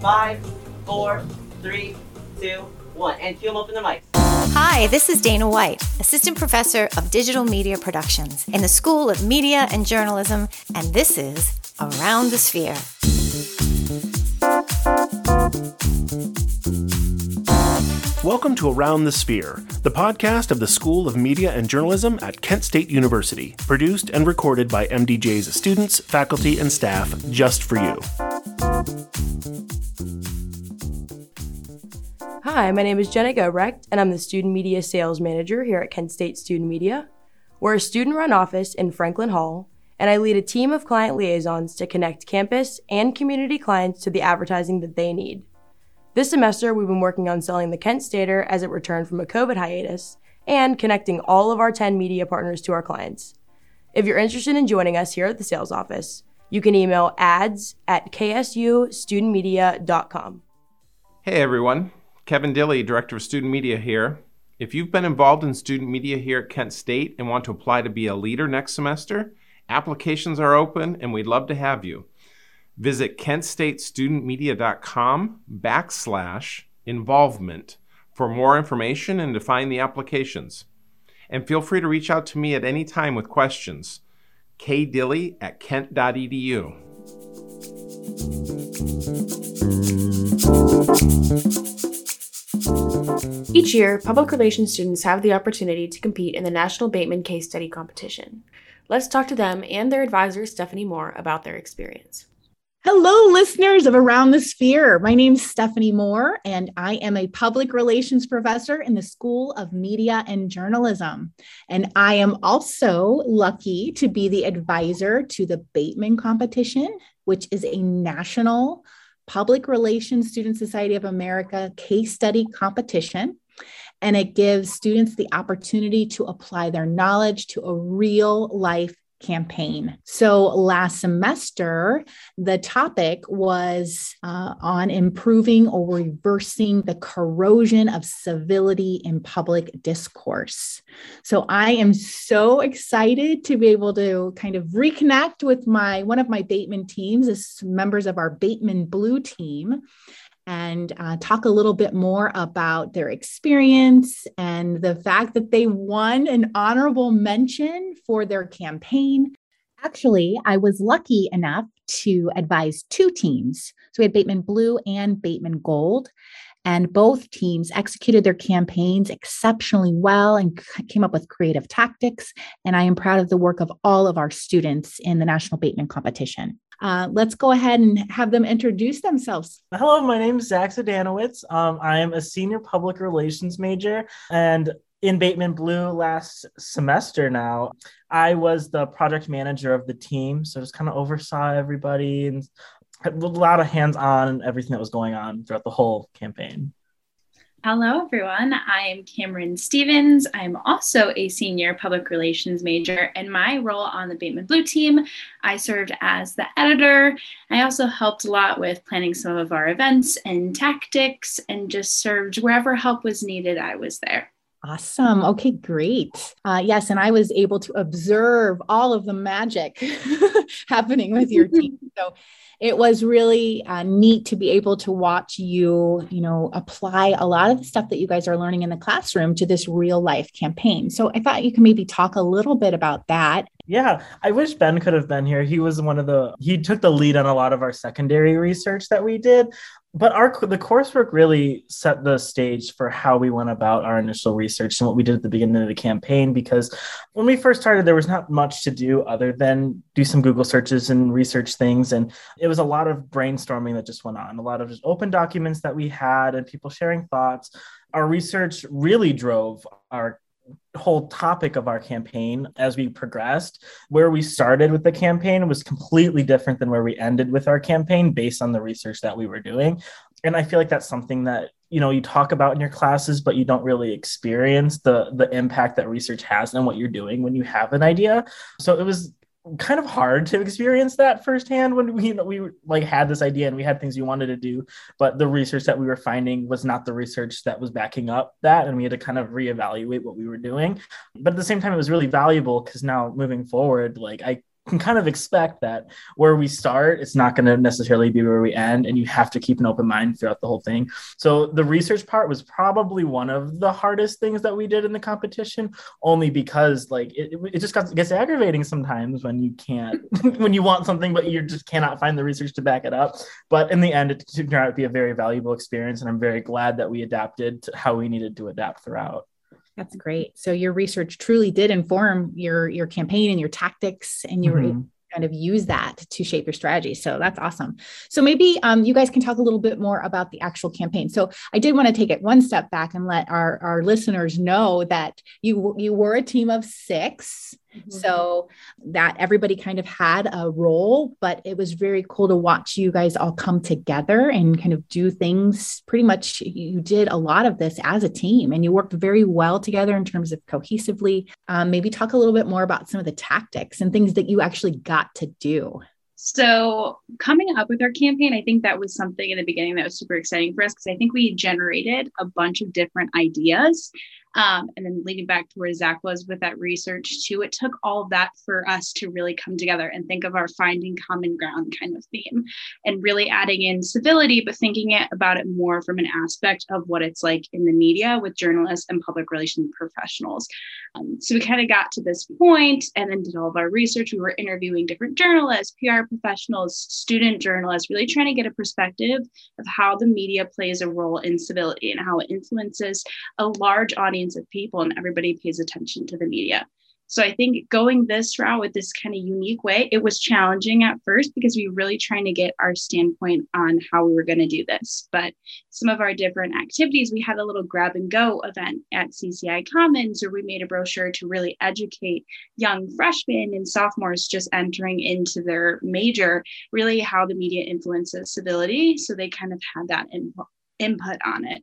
5, 4, 3, 2, 1. And cue them open the mics. Hi, this is Dana White, Assistant Professor of Digital Media Productions in the School of Media and Journalism, and this is Around the Sphere. Welcome to Around the Sphere, the podcast of the School of Media and Journalism at Kent State University, produced and recorded by MDJ's students, faculty, and staff just for you. Hi, my name is Jenna Gobrecht, and I'm the Student Media Sales Manager here at Kent State Student Media. We're a student-run office in Franklin Hall, and I lead a team of client liaisons to connect campus and community clients to the advertising that they need. This semester, we've been working on selling the Kent Stater as it returned from a COVID hiatus and connecting all of our 10 media partners to our clients. If you're interested in joining us here at the sales office, you can email ads@ksustudentmedia.com. Hey, everyone. Kevin Dilley, Director of Student Media here. If you've been involved in student media here at Kent State and want to apply to be a leader next semester, applications are open and we'd love to have you. Visit kentstatestudentmedia.com/involvement for more information and to find the applications. And feel free to reach out to me at any time with questions. kdilley@kent.edu. Each year, public relations students have the opportunity to compete in the National Bateman Case Study Competition. Let's talk to them and their advisor, Stephanie Moore, about their experience. Hello, listeners of Around the Sphere. My name's Stephanie Moore, and I am a public relations professor in the School of Media and Journalism. And I am also lucky to be the advisor to the Bateman competition, which is a national Public Relations Student Society of America case study competition. And it gives students the opportunity to apply their knowledge to a real life campaign. So last semester, the topic was on improving or reversing the corrosion of civility in public discourse. So I am so excited to be able to kind of reconnect with one of my Bateman teams, as members of our Bateman Blue team, and talk a little bit more about their experience and the fact that they won an honorable mention for their campaign. Actually, I was lucky enough to advise two teams. So we had Bateman Blue and Bateman Gold, and both teams executed their campaigns exceptionally well and came up with creative tactics. And I am proud of the work of all of our students in the National Bateman competition. Let's go ahead and have them introduce themselves. Hello, my name is Zach Sedanowitz. I am a senior public relations major and in Bateman Blue last semester now. I was the project manager of the team, so just kind of oversaw everybody and had a lot of hands-on and everything that was going on throughout the whole campaign. Hello, everyone. I'm Cameron Stevens. I'm also a senior public relations major, and my role on the Bateman Blue team, I served as the editor. I also helped a lot with planning some of our events and tactics and just served wherever help was needed. I was there. Awesome. Okay, great. Yes, and I was able to observe all of the magic happening with your team. So it was really neat to be able to watch you apply a lot of the stuff that you guys are learning in the classroom to this real life campaign. So I thought you could maybe talk a little bit about that. Yeah, I wish Ben could have been here. He took the lead on a lot of our secondary research that we did. But the coursework really set the stage for how we went about our initial research and what we did at the beginning of the campaign, because when we first started, there was not much to do other than do some Google searches and research things. And it was a lot of brainstorming that just went on, a lot of just open documents that we had and people sharing thoughts. Our research really drove our whole topic of our campaign as we progressed. Where we started with the campaign was completely different than where we ended with our campaign based on the research that we were doing. And I feel like that's something that, you talk about in your classes, but you don't really experience the impact that research has on what you're doing when you have an idea. So it was kind of hard to experience that firsthand when we had this idea and we had things we wanted to do, but the research that we were finding was not the research that was backing up that. And we had to kind of reevaluate what we were doing. But at the same time, it was really valuable because now moving forward, I can kind of expect that where we start, it's not going to necessarily be where we end, and you have to keep an open mind throughout the whole thing. So the research part was probably one of the hardest things that we did in the competition, only because like it just gets aggravating sometimes when you can't, when you want something, but you just cannot find the research to back it up. But in the end, it turned out to be a very valuable experience, and I'm very glad that we adapted to how we needed to adapt throughout. That's great. So your research truly did inform your campaign and your tactics, and you were able to kind of use that to shape your strategy. So that's awesome. So maybe you guys can talk a little bit more about the actual campaign. So I did want to take it one step back and let our listeners know that you were a team of 6. So that everybody kind of had a role, but it was very cool to watch you guys all come together and kind of do things. Pretty much you did a lot of this as a team, and you worked very well together in terms of cohesively. Maybe talk a little bit more about some of the tactics and things that you actually got to do. So coming up with our campaign, I think that was something in the beginning that was super exciting for us, because I think we generated a bunch of different ideas. And then leading back to where Zach was with that research too, it took all of that for us to really come together and think of our finding common ground kind of theme, and really adding in civility, but thinking about it more from an aspect of what it's like in the media with journalists and public relations professionals. So we kind of got to this point and then did all of our research. We were interviewing different journalists, PR professionals, student journalists, really trying to get a perspective of how the media plays a role in civility and how it influences a large audience of people, and everybody pays attention to the media. So I think going this route with this kind of unique way, it was challenging at first because we were really trying to get our standpoint on how we were going to do this. But some of our different activities, we had a little grab and go event at CCI Commons, where we made a brochure to really educate young freshmen and sophomores just entering into their major, really how the media influences civility. So they kind of had that input on it.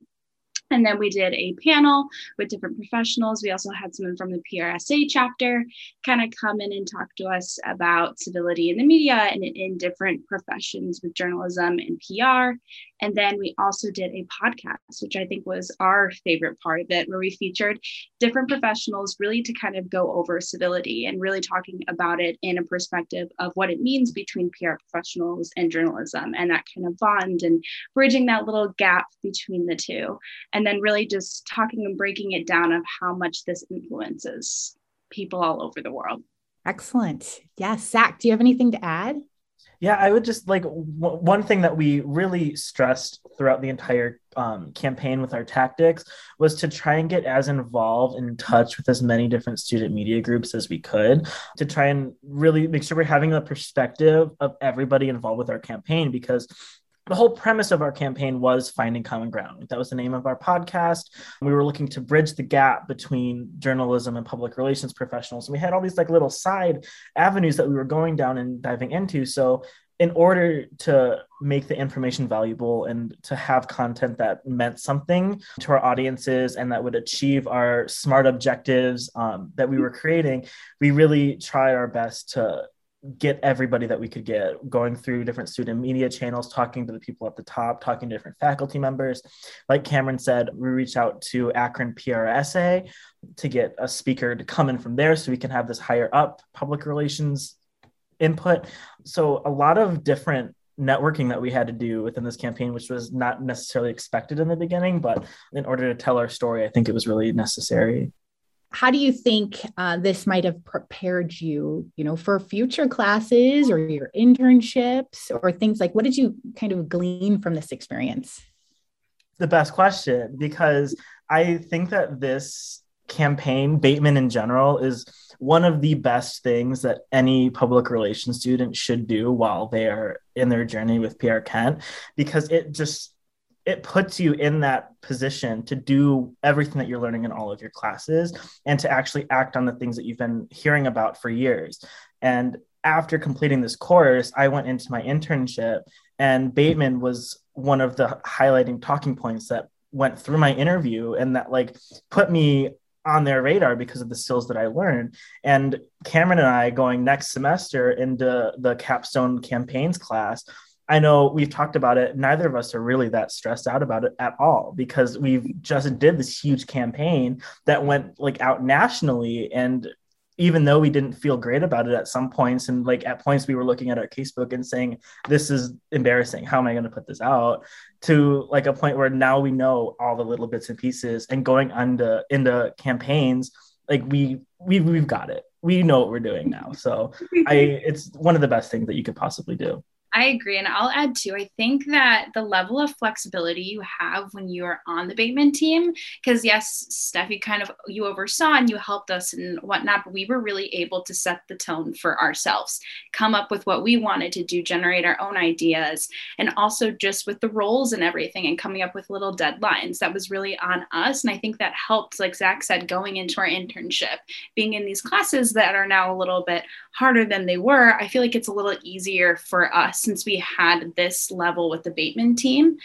And then we did a panel with different professionals. We also had someone from the PRSA chapter kind of come in and talk to us about civility in the media and in different professions with journalism and PR. And then we also did a podcast, which I think was our favorite part of it, where we featured different professionals really to kind of go over civility and really talking about it in a perspective of what it means between PR professionals and journalism, and that kind of bond and bridging that little gap between the two. And then really just talking and breaking it down of how much this influences people all over the world. Excellent. Yes. Zach, do you have anything to add? Yeah, I would just like one thing that we really stressed throughout the entire campaign with our tactics was to try and get as involved and in touch with as many different student media groups as we could, to try and really make sure we're having a perspective of everybody involved with our campaign, because the whole premise of our campaign was finding common ground. That was the name of our podcast. We were looking to bridge the gap between journalism and public relations professionals. And we had all these like little side avenues that we were going down and diving into. So in order to make the information valuable and to have content that meant something to our audiences and that would achieve our SMART objectives that we were creating, we really tried our best to get everybody that we could get, going through different student media channels, talking to the people at the top, talking to different faculty members. Like Cameron said, we reached out to Akron PRSA to get a speaker to come in from there so we can have this higher up public relations input. So a lot of different networking that we had to do within this campaign, which was not necessarily expected in the beginning, but in order to tell our story, I think it was really necessary. How do you think this might have prepared you, for future classes or your internships or things like, what did you kind of glean from this experience? The best question, because I think that this campaign, Bateman in general, is one of the best things that any public relations student should do while they are in their journey with PR Kent, because it puts you in that position to do everything that you're learning in all of your classes and to actually act on the things that you've been hearing about for years. And after completing this course, I went into my internship, and Bateman was one of the highlighting talking points that went through my interview and that like put me on their radar because of the skills that I learned. And Cameron and I going next semester into the capstone campaigns class, I know we've talked about it. Neither of us are really that stressed out about it at all, because we've just did this huge campaign that went like out nationally and even though we didn't feel great about it at some points, and like at points we were looking at our casebook and saying, this is embarrassing, how am I going to put this out, to like a point where now we know all the little bits and pieces, and going into campaigns, like we've got it. We know what we're doing now. So it's one of the best things that you could possibly do. I agree. And I'll add too, I think that the level of flexibility you have when you are on the Bateman team, because yes, Steph, you oversaw and you helped us and whatnot, but we were really able to set the tone for ourselves, come up with what we wanted to do, generate our own ideas, and also just with the roles and everything and coming up with little deadlines, that was really on us. And I think that helped, like Zach said, going into our internship, being in these classes that are now a little bit harder than they were. I feel like it's a little easier for us since we had this level with the Bateman team,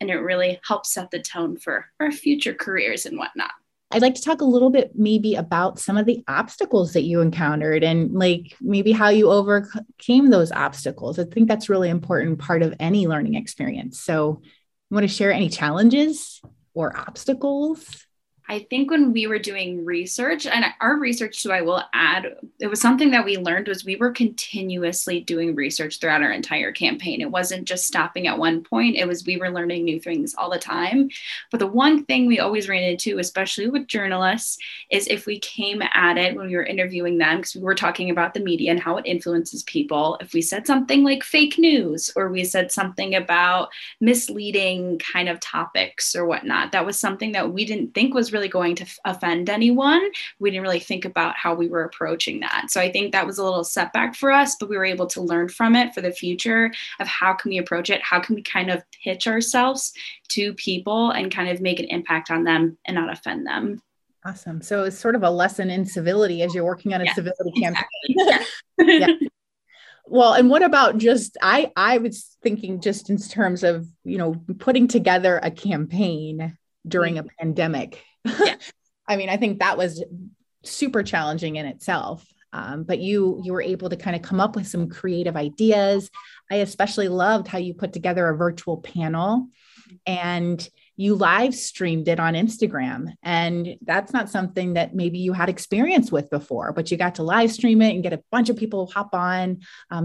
and it really helps set the tone for our future careers and whatnot. I'd like to talk a little bit maybe about some of the obstacles that you encountered and like maybe how you overcame those obstacles. I think that's really important part of any learning experience. So you want to share any challenges or obstacles? I think when we were doing research, and our research too, I will add, it was something that we learned was we were continuously doing research throughout our entire campaign. It wasn't just stopping at one point. It was, we were learning new things all the time. But the one thing we always ran into, especially with journalists, is if we came at it when we were interviewing them, because we were talking about the media and how it influences people. If we said something like fake news, or we said something about misleading kind of topics or whatnot, that was something that we didn't think was really going to offend anyone. We didn't really think about how we were approaching that. So I think that was a little setback for us, but we were able to learn from it for the future of how can we approach it? How can we kind of pitch ourselves to people and kind of make an impact on them and not offend them? Awesome. So it's sort of a lesson in civility as you're working on a civility campaign. Exactly. Yeah. Well, and what about just, I was thinking just in terms of, you know, putting together a campaign during a pandemic. Yeah. I mean, I think that was super challenging in itself. But you were able to kind of come up with some creative ideas. I especially loved how you put together a virtual panel and you live streamed it on Instagram. And that's not something that maybe you had experience with before, but you got to live stream it and get a bunch of people hop on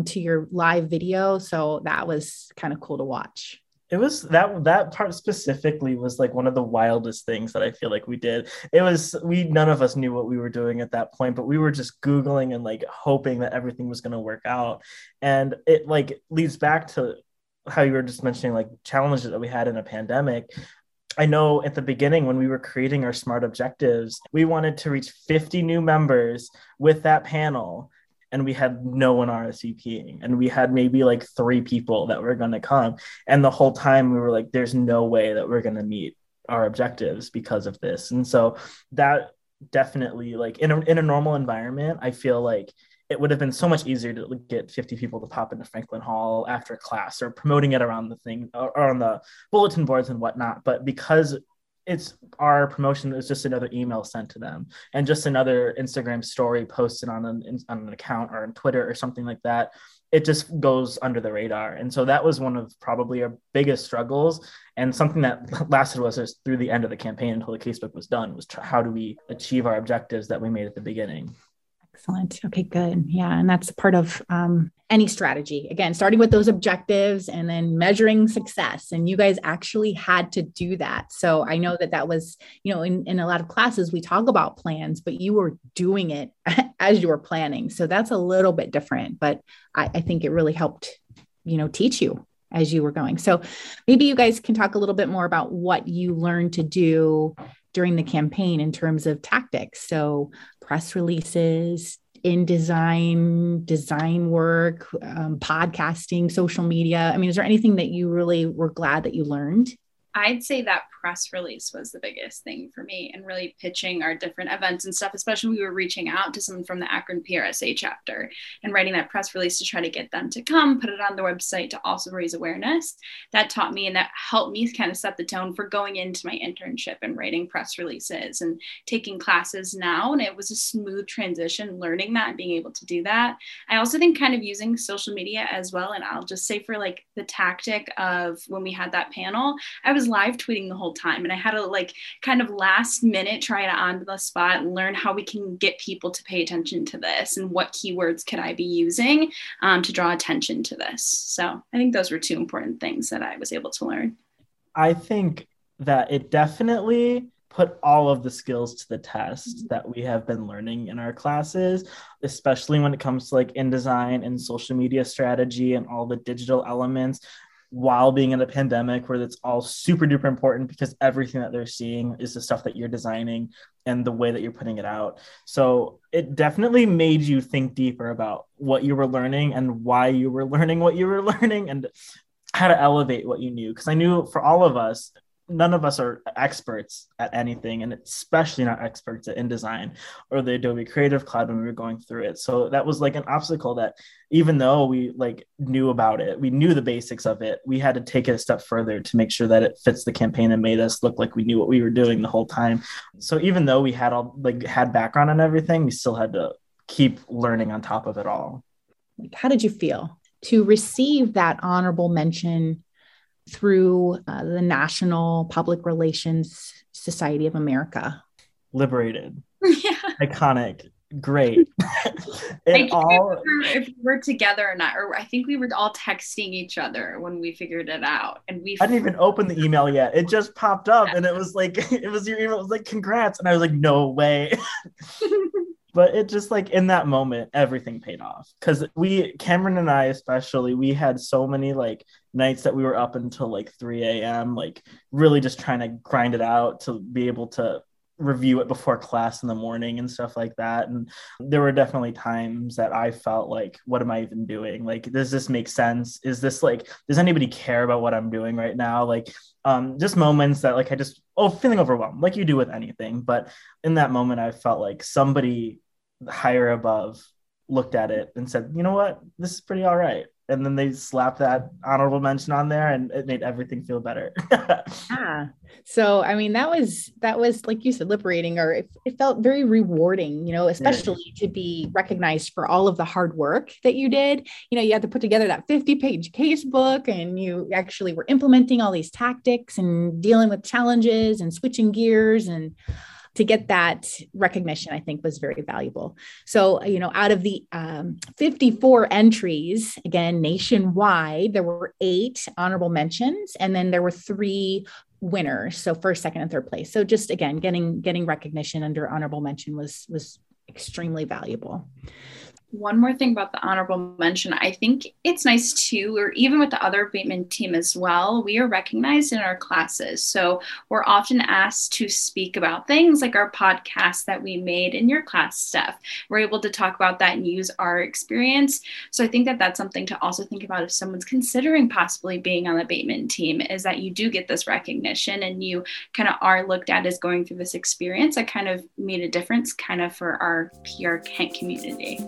to your live video. So that was kind of cool to watch. It was that part specifically was like one of the wildest things that I feel like we did. It was, none of us knew what we were doing at that point, but we were just Googling and like hoping that everything was going to work out. And it like leads back to how you were just mentioning like challenges that we had in a pandemic. I know at the beginning when we were creating our SMART objectives, we wanted to reach 50 new members with that panel. And we had no one RSVPing, and we had maybe like 3 people that were going to come. And the whole time we were like, there's no way that we're going to meet our objectives because of this. And so that definitely, like in a normal environment, I feel like it would have been so much easier to get 50 people to pop into Franklin Hall after class or promoting it around the thing or on the bulletin boards and whatnot. But because it's our promotion is just another email sent to them and just another Instagram story posted on an account or on Twitter or something like that. It just goes under the radar. And so that was one of probably our biggest struggles, and something that lasted with us through the end of the campaign until the casebook was done was how do we achieve our objectives that we made at the beginning? Excellent. Okay, good. Yeah. And that's part of any strategy. Again, starting with those objectives and then measuring success. And you guys actually had to do that. So I know that was, you know, in a lot of classes, we talk about plans, but you were doing it as you were planning. So that's a little bit different, but I think it really helped, you know, teach you as you were going. So maybe you guys can talk a little bit more about what you learned to do during the campaign in terms of tactics. So press releases, InDesign, design work, podcasting, social media. I mean, is there anything that you really were glad that you learned? I'd say that press release was the biggest thing for me, and really pitching our different events and stuff, especially we were reaching out to someone from the Akron PRSA chapter and writing that press release to try to get them to come, put it on the website to also raise awareness. That taught me, and that helped me kind of set the tone for going into my internship and writing press releases and taking classes now. And it was a smooth transition, learning that and being able to do that. I also think kind of using social media as well. And I'll just say for like the tactic of when we had that panel, I was was live tweeting the whole time, and I had to like kind of last minute try to on the spot learn how we can get people to pay attention to this and what keywords could I be using to draw attention to this. So I think those were two important things that I was able to learn. I think that it definitely put all of the skills to the test that we have been learning in our classes, especially when it comes to like InDesign and social media strategy and all the digital elements while being in a pandemic where that's all super duper important because everything that they're seeing is the stuff that you're designing and the way that you're putting it out. So it definitely made you think deeper about what you were learning and why you were learning what you were learning and how to elevate what you knew. Because I knew for all of us, none of us are experts at anything, and especially not experts at InDesign or the Adobe Creative Cloud when we were going through it. So that was like an obstacle that even though we like knew about it, we knew the basics of it, we had to take it a step further to make sure that it fits the campaign and made us look like we knew what we were doing the whole time. So even though we had all like had background on everything, we still had to keep learning on top of it all. How did you feel to receive that honorable mention through the National Public Relations Society of America? Liberated. Yeah. Iconic. Great. If we were together or not, or I think we were all texting each other when we figured it out. And I didn't even open the email yet. It just popped up and it was like, it was your email. It was like, congrats. And I was like, no way. But it just like in that moment, everything paid off because Cameron and I, especially, we had so many like nights that we were up until like 3 a.m., like really just trying to grind it out to be able to review it before class in the morning and stuff like that. And there were definitely times that I felt like, what am I even doing? Like, does this make sense? Is this like, does anybody care about what I'm doing right now? Like, just moments that like, I just, feeling overwhelmed, like you do with anything. But in that moment, I felt like somebody higher above looked at it and said, you know what, this is pretty all right. And then they slapped that honorable mention on there and it made everything feel better. Yeah. So, I mean, that was, like you said, liberating, or it felt very rewarding, you know, especially to be recognized for all of the hard work that you did. You know, you had to put together that 50-page case book and you actually were implementing all these tactics and dealing with challenges and switching gears, and to get that recognition, I think, was very valuable. So, you know, out of the 54 entries, again, nationwide, there were 8 honorable mentions, and then there were 3 winners. So first, second, and third place. So just, again, getting recognition under honorable mention was extremely valuable. One more thing about the honorable mention. I think it's nice too, or even with the other Bateman team as well, we are recognized in our classes. So we're often asked to speak about things like our podcast that we made in your class, Steph. We're able to talk about that and use our experience. So I think that that's something to also think about if someone's considering possibly being on the Bateman team, is that you do get this recognition and you kind of are looked at as going through this experience that kind of made a difference kind of for our PR Kent community.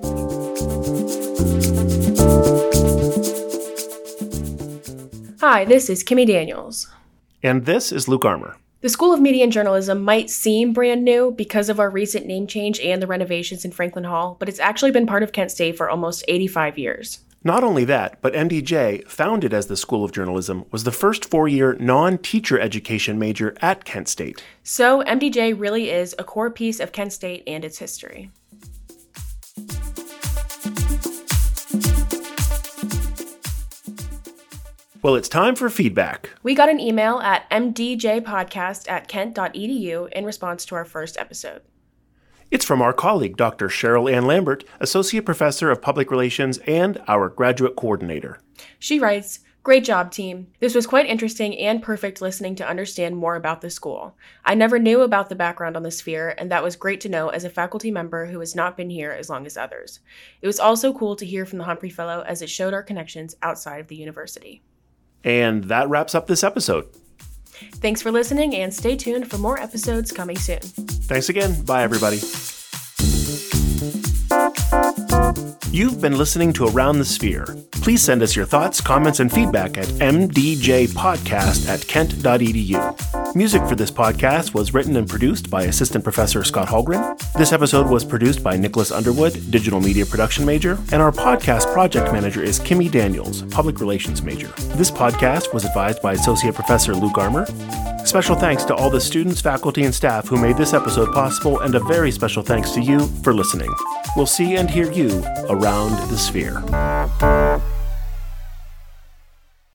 Hi, this is Kimmy Daniels. And this is Luke Armour. The School of Media and Journalism might seem brand new because of our recent name change and the renovations in Franklin Hall, but it's actually been part of Kent State for almost 85 years. Not only that, but MDJ, founded as the School of Journalism, was the first four-year non-teacher education major at Kent State. So MDJ really is a core piece of Kent State and its history. Well, it's time for feedback. We got an email at mdjpodcast@kent.edu in response to our first episode. It's from our colleague, Dr. Cheryl Ann Lambert, Associate Professor of Public Relations and our Graduate Coordinator. She writes, "Great job, team. This was quite interesting and perfect listening to understand more about the school. I never knew about the background on the sphere, and that was great to know as a faculty member who has not been here as long as others. It was also cool to hear from the Humphrey Fellow as it showed our connections outside of the university." And that wraps up this episode. Thanks for listening, and stay tuned for more episodes coming soon. Thanks again. Bye, everybody. You've been listening to Around the Sphere. Please send us your thoughts, comments, and feedback at mdjpodcast@kent.edu. Music for this podcast was written and produced by Assistant Professor Scott Hallgren. This episode was produced by Nicholas Underwood, Digital Media Production Major, and our podcast project manager is Kimmy Daniels, Public Relations Major. This podcast was advised by Associate Professor Luke Armour. Special thanks to all the students, faculty, and staff who made this episode possible, and a very special thanks to you for listening. We'll see and hear you around the sphere.